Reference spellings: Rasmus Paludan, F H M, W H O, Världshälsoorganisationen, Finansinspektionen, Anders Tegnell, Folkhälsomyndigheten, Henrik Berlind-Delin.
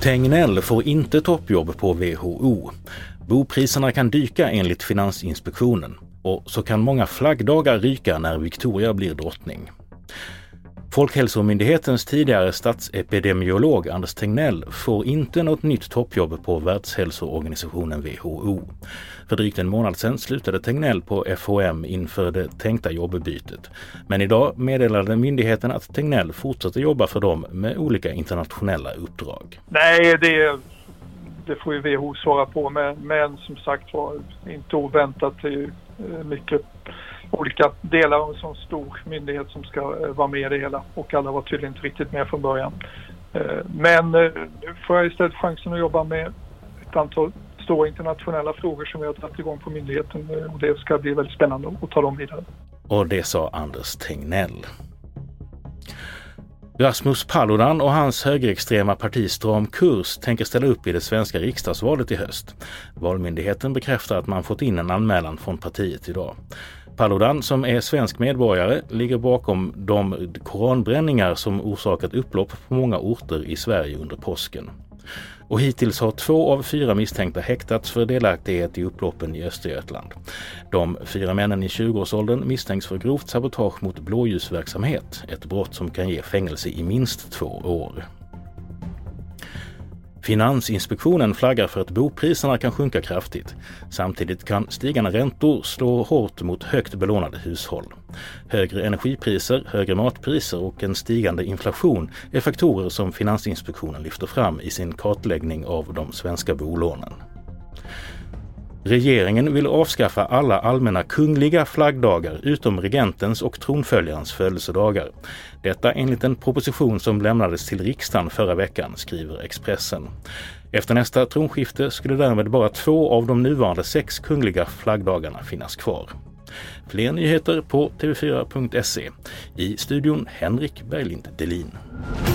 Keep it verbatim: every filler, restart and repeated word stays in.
Tegnell får inte toppjobb på W H O. Bopriserna kan dyka enligt Finansinspektionen. Och så kan många flaggdagar ryka när Victoria blir drottning. Folkhälsomyndighetens tidigare statsepidemiolog Anders Tegnell får inte något nytt toppjobb på Världshälsoorganisationen W H O. För drygt en månad sedan slutade Tegnell på F H M inför det tänkta jobbbytet. Men idag meddelade myndigheten att Tegnell fortsätter jobba för dem med olika internationella uppdrag. Nej, det, det får ju W H O svara på, men, men som sagt var inte oväntat till mycket olika delar av en sån stor myndighet som ska vara med i det hela, och alla var tydligen inte riktigt med från början. Men nu får jag istället chansen att jobba med ett antal stora internationella frågor som vi har tagit igång på myndigheten, och det ska bli väldigt spännande att ta dem vidare. Och det sa Anders Tegnell. Rasmus Paludan och hans högerextrema parti Stram kurs tänker ställa upp i det svenska riksdagsvalet i höst. Valmyndigheten bekräftar att man fått in en anmälan från partiet idag. Paludan, som är svensk medborgare, ligger bakom de koranbränningar som orsakat upplopp på många orter i Sverige under påsken. Och hittills har två av fyra misstänkta häktats för delaktighet i upploppen i Östergötland. De fyra männen i tjugoårsåldern misstänks för grovt sabotage mot blåljusverksamhet, ett brott som kan ge fängelse i minst två år. Finansinspektionen flaggar för att bopriserna kan sjunka kraftigt. Samtidigt kan stigande räntor slå hårt mot högt belånade hushåll. Högre energipriser, högre matpriser och en stigande inflation är faktorer som Finansinspektionen lyfter fram i sin kartläggning av de svenska bolånen. Regeringen vill avskaffa alla allmänna kungliga flaggdagar utom regentens och tronföljarens födelsedagar. Detta enligt en proposition som lämnades till riksdagen förra veckan, skriver Expressen. Efter nästa tronskifte skulle därmed bara två av de nuvarande sex kungliga flaggdagarna finnas kvar. Fler nyheter på t v fyra punkt se. I studion Henrik Berlind-Delin.